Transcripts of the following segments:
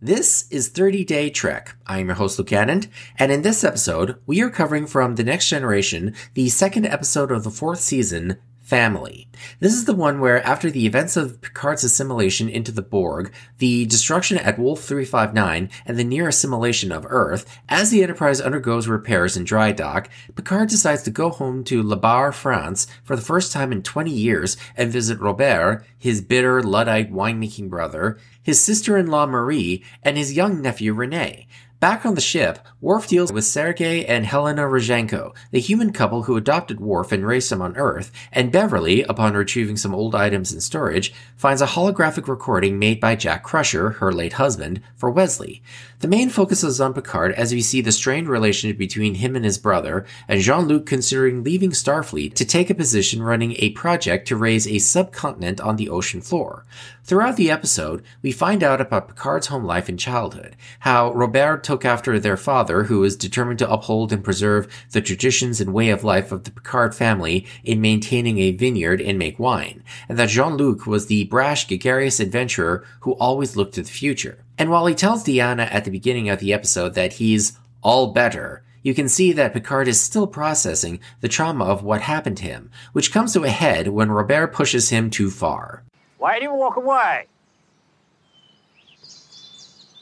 This is 30 Day Trek. I am your host, Luke Adant, and in this episode, we are covering from The Next Generation, the second episode of the fourth season, Family. This is the one where, after the events of Picard's assimilation into the Borg, the destruction at Wolf 359, and the near assimilation of Earth, as the Enterprise undergoes repairs in dry dock, Picard decides to go home to La Barre, France, for the first time in 20 years and visit Robert, his bitter, Luddite winemaking brother, his sister-in-law Marie, and his young nephew René. Back on the ship, Worf deals with Sergei and Helena Rajankos, the human couple who adopted Worf and raised him on Earth, and Beverly, upon retrieving some old items in storage, finds a holographic recording made by Jack Crusher, her late husband, for Wesley. The main focus is on Picard as we see the strained relationship between him and his brother, and Jean-Luc considering leaving Starfleet to take a position running a project to raise a subcontinent on the ocean floor. Throughout the episode, we find out about Picard's home life and childhood, how Robert took after their father, who is determined to uphold and preserve the traditions and way of life of the Picard family in maintaining a vineyard and make wine, and that Jean-Luc was the brash, gregarious adventurer who always looked to the future. And while he tells Deanna at the beginning of the episode that he's all better, you can see that Picard is still processing the trauma of what happened to him, which comes to a head when Robert pushes him too far. Why do you walk away?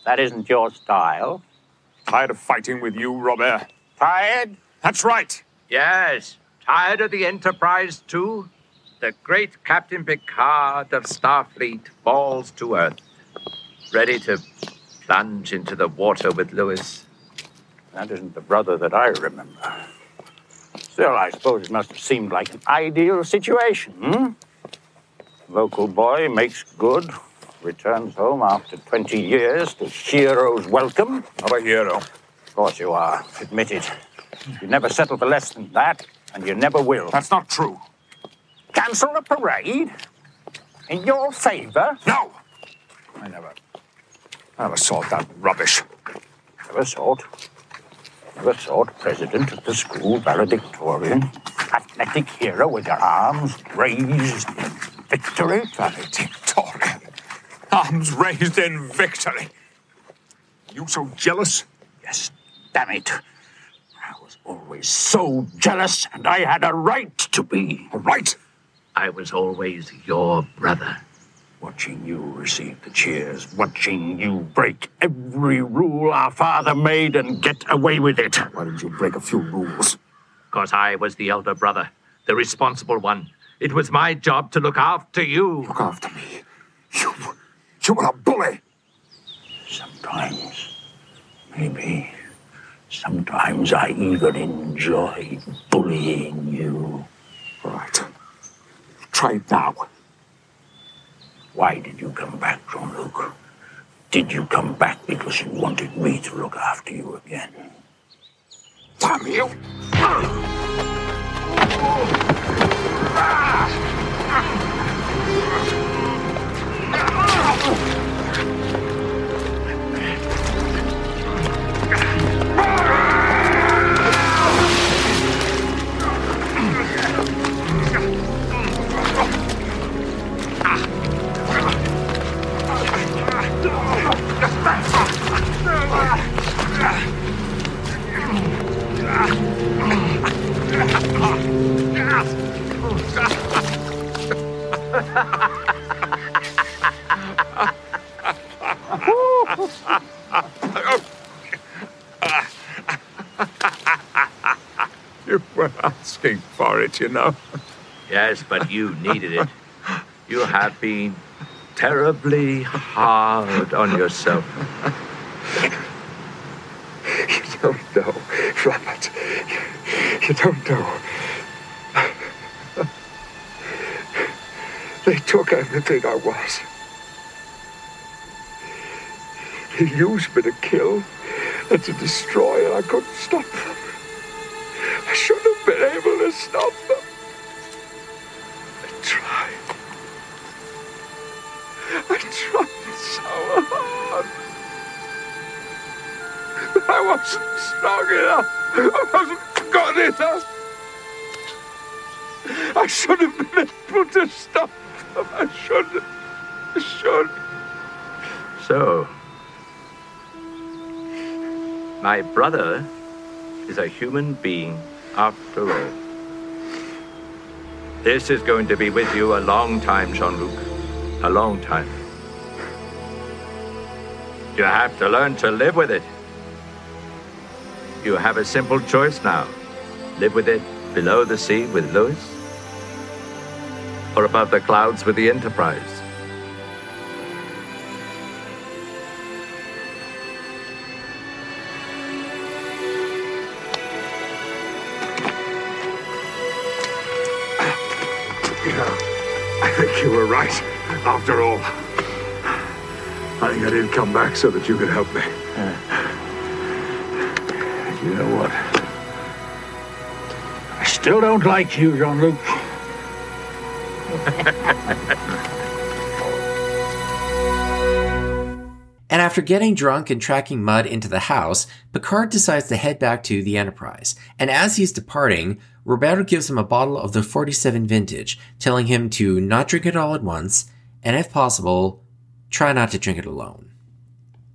That isn't your style. Tired of fighting with you, Robert. Tired? That's right. Yes. Tired of the Enterprise, too? The great Captain Picard of Starfleet falls to Earth, ready to plunge into the water with Lewis. That isn't the brother that I remember. Still, I suppose it must have seemed like an ideal situation, Local boy makes good. Returns home after 20 years to hero's welcome. I'm a hero. Of course you are. Admit it. You never settle for less than that, and you never will. That's not true. Cancel a parade? In your favor? No! I never sought that rubbish. Never sought president of the school valedictorian. Athletic hero with your arms raised in victory. Valedictorian. Arms raised in victory. You so jealous? Yes, damn it. I was always so jealous, and I had a right to be. A right? I was always your brother. Watching you receive the cheers, watching you break every rule our father made and get away with it. Why did you break a few rules? Because I was the elder brother, the responsible one. It was my job to look after you. Look after me? You were a bully. Sometimes I even enjoy bullying you. All right. Try it now. Why did you come back, Jean-Luc? Did you come back because you wanted me to look after you again? Damn you! You were asking for it, you know. Yes, but you needed it. You have been terribly hard on yourself. You don't know, Robert. You don't know. They took everything I was. He used me to kill and to destroy, and I couldn't stop them. I shouldn't have been able to stop them. I tried. I tried so hard. I wasn't strong enough. I wasn't good enough. I shouldn't have been able to stop them. I shouldn't. I should. So, my brother is a human being after all. This is going to be with you a long time, Jean-Luc. A long time. You have to learn to live with it. You have a simple choice now. Live with it below the sea with Lewis, or above the clouds with the Enterprise. Right, after all. I think I didn't come back so that you could help me. You know what? I still don't like you, Jean-Luc. And after getting drunk and tracking Mudd into the house, Picard decides to head back to the Enterprise. And as he's departing, Roberto gives him a bottle of the 47 vintage, telling him to not drink it all at once, and if possible, try not to drink it alone.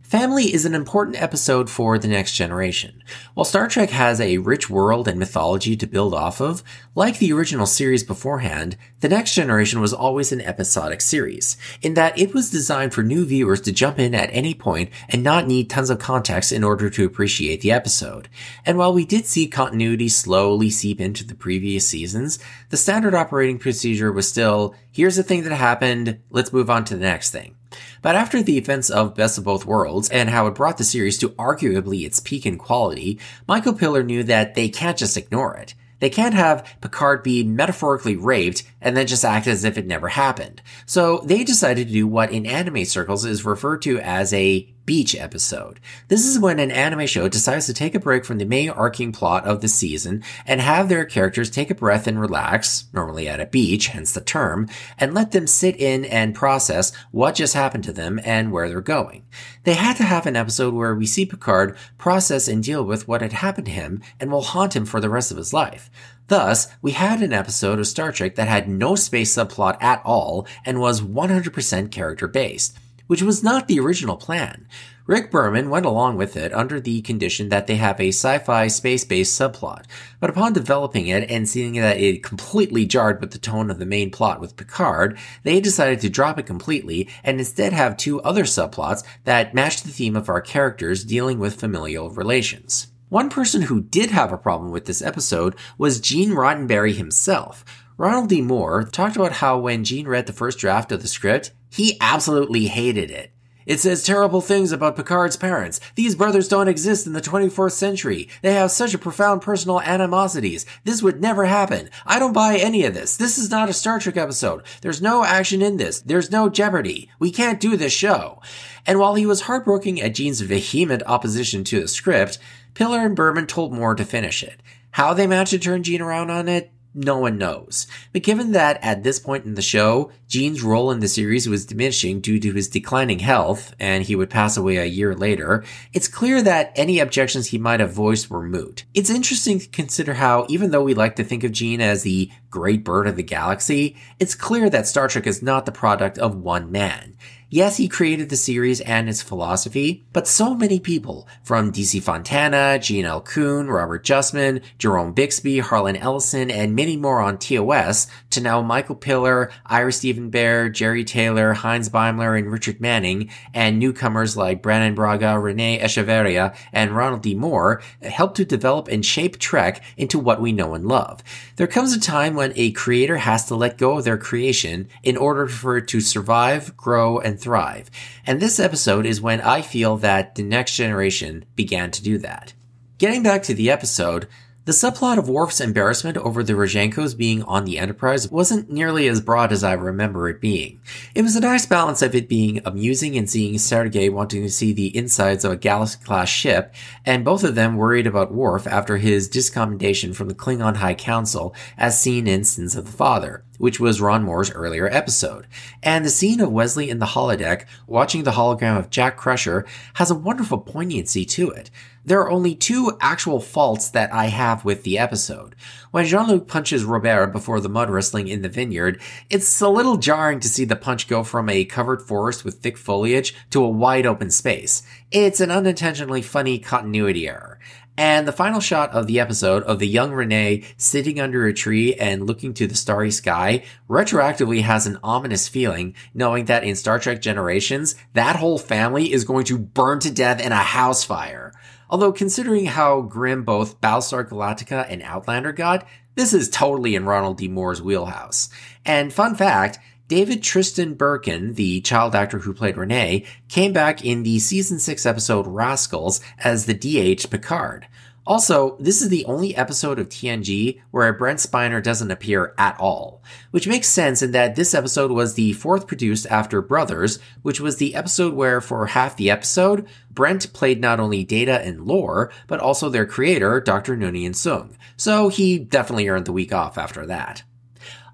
Family is an important episode for The Next Generation. While Star Trek has a rich world and mythology to build off of, like the original series beforehand, The Next Generation was always an episodic series, in that it was designed for new viewers to jump in at any point and not need tons of context in order to appreciate the episode. And while we did see continuity slowly seep into the previous seasons, the standard operating procedure was still, here's the thing that happened, let's move on to the next thing. But after the events of Best of Both Worlds and how it brought the series to arguably its peak in quality, Michael Piller knew that they can't just ignore it. They can't have Picard be metaphorically raped and then just act as if it never happened. So they decided to do what in anime circles is referred to as a beach episode. This is when an anime show decides to take a break from the main arcing plot of the season and have their characters take a breath and relax, normally at a beach, hence the term, and let them sit in and process what just happened to them and where they're going. They had to have an episode where we see Picard process and deal with what had happened to him and will haunt him for the rest of his life. Thus, we had an episode of Star Trek that had no space subplot at all and was 100% character-based, which was not the original plan. Rick Berman went along with it under the condition that they have a sci-fi space-based subplot, but upon developing it and seeing that it completely jarred with the tone of the main plot with Picard, they decided to drop it completely and instead have two other subplots that matched the theme of our characters dealing with familial relations. One person who did have a problem with this episode was Gene Roddenberry himself. Ronald D. Moore talked about how when Gene read the first draft of the script, he absolutely hated it. It says terrible things about Picard's parents. These brothers don't exist in the 24th century. They have such a profound personal animosities. This would never happen. I don't buy any of this. This is not a Star Trek episode. There's no action in this. There's no jeopardy. We can't do this show. And while he was heartbroken at Gene's vehement opposition to the script, Piller and Berman told Moore to finish it. How they managed to turn Gene around on it, no one knows. But given that at this point in the show, Gene's role in the series was diminishing due to his declining health, and he would pass away a year later, it's clear that any objections he might have voiced were moot. It's interesting to consider how, even though we like to think of Gene as the great bird of the galaxy, it's clear that Star Trek is not the product of one man. Yes, he created the series and its philosophy, but so many people, from DC Fontana, Gene L. Coon, Robert Justman, Jerome Bixby, Harlan Ellison, and many more on TOS, to now Michael Piller, Ira Steven Behr, Jerry Taylor, Heinz Beimler, and Richard Manning, and newcomers like Brandon Braga, René Echeverria, and Ronald D. Moore, helped to develop and shape Trek into what we know and love. There comes a time when a creator has to let go of their creation in order for it to survive, grow, and thrive. And this episode is when I feel that The Next Generation began to do that. Getting back to the episode, the subplot of Worf's embarrassment over the Rajankos being on the Enterprise wasn't nearly as broad as I remember it being. It was a nice balance of it being amusing and seeing Sergei wanting to see the insides of a Galaxy-class ship, and both of them worried about Worf after his discommendation from the Klingon High Council, as seen in Sons of the Father, which was Ron Moore's earlier episode. And the scene of Wesley in the holodeck, watching the hologram of Jack Crusher, has a wonderful poignancy to it. There are only two actual faults that I have with the episode. When Jean-Luc punches Robert before the mud wrestling in the vineyard, it's a little jarring to see the punch go from a covered forest with thick foliage to a wide open space. It's an unintentionally funny continuity error. And the final shot of the episode of the young Renee sitting under a tree and looking to the starry sky retroactively has an ominous feeling, knowing that in Star Trek Generations, that whole family is going to burn to death in a house fire. Although considering how grim both Battlestar Galactica and Outlander got, this is totally in Ronald D. Moore's wheelhouse. And fun fact, David Tristan Birkin, the child actor who played Renee, came back in the season 6 episode Rascals as the DH Picard. Also, this is the only episode of TNG where Brent Spiner doesn't appear at all, which makes sense in that this episode was the fourth produced after Brothers, which was the episode where, for half the episode, Brent played not only Data and Lore, but also their creator, Dr. Noonien Soong. So he definitely earned the week off after that.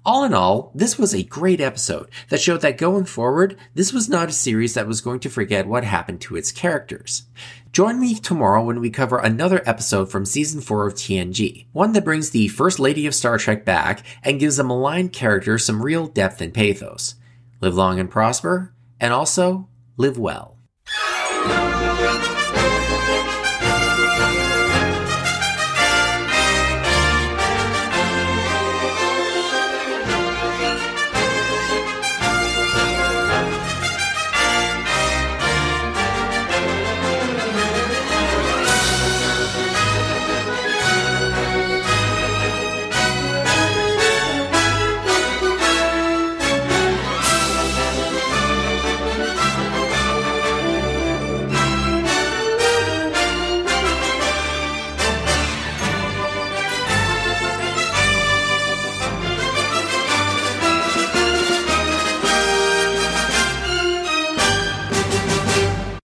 All in all, this was a great episode that showed that going forward, this was not a series that was going to forget what happened to its characters. Join me tomorrow when we cover another episode from Season 4 of TNG, one that brings the First Lady of Star Trek back and gives a maligned character some real depth and pathos. Live long and prosper, and also live well.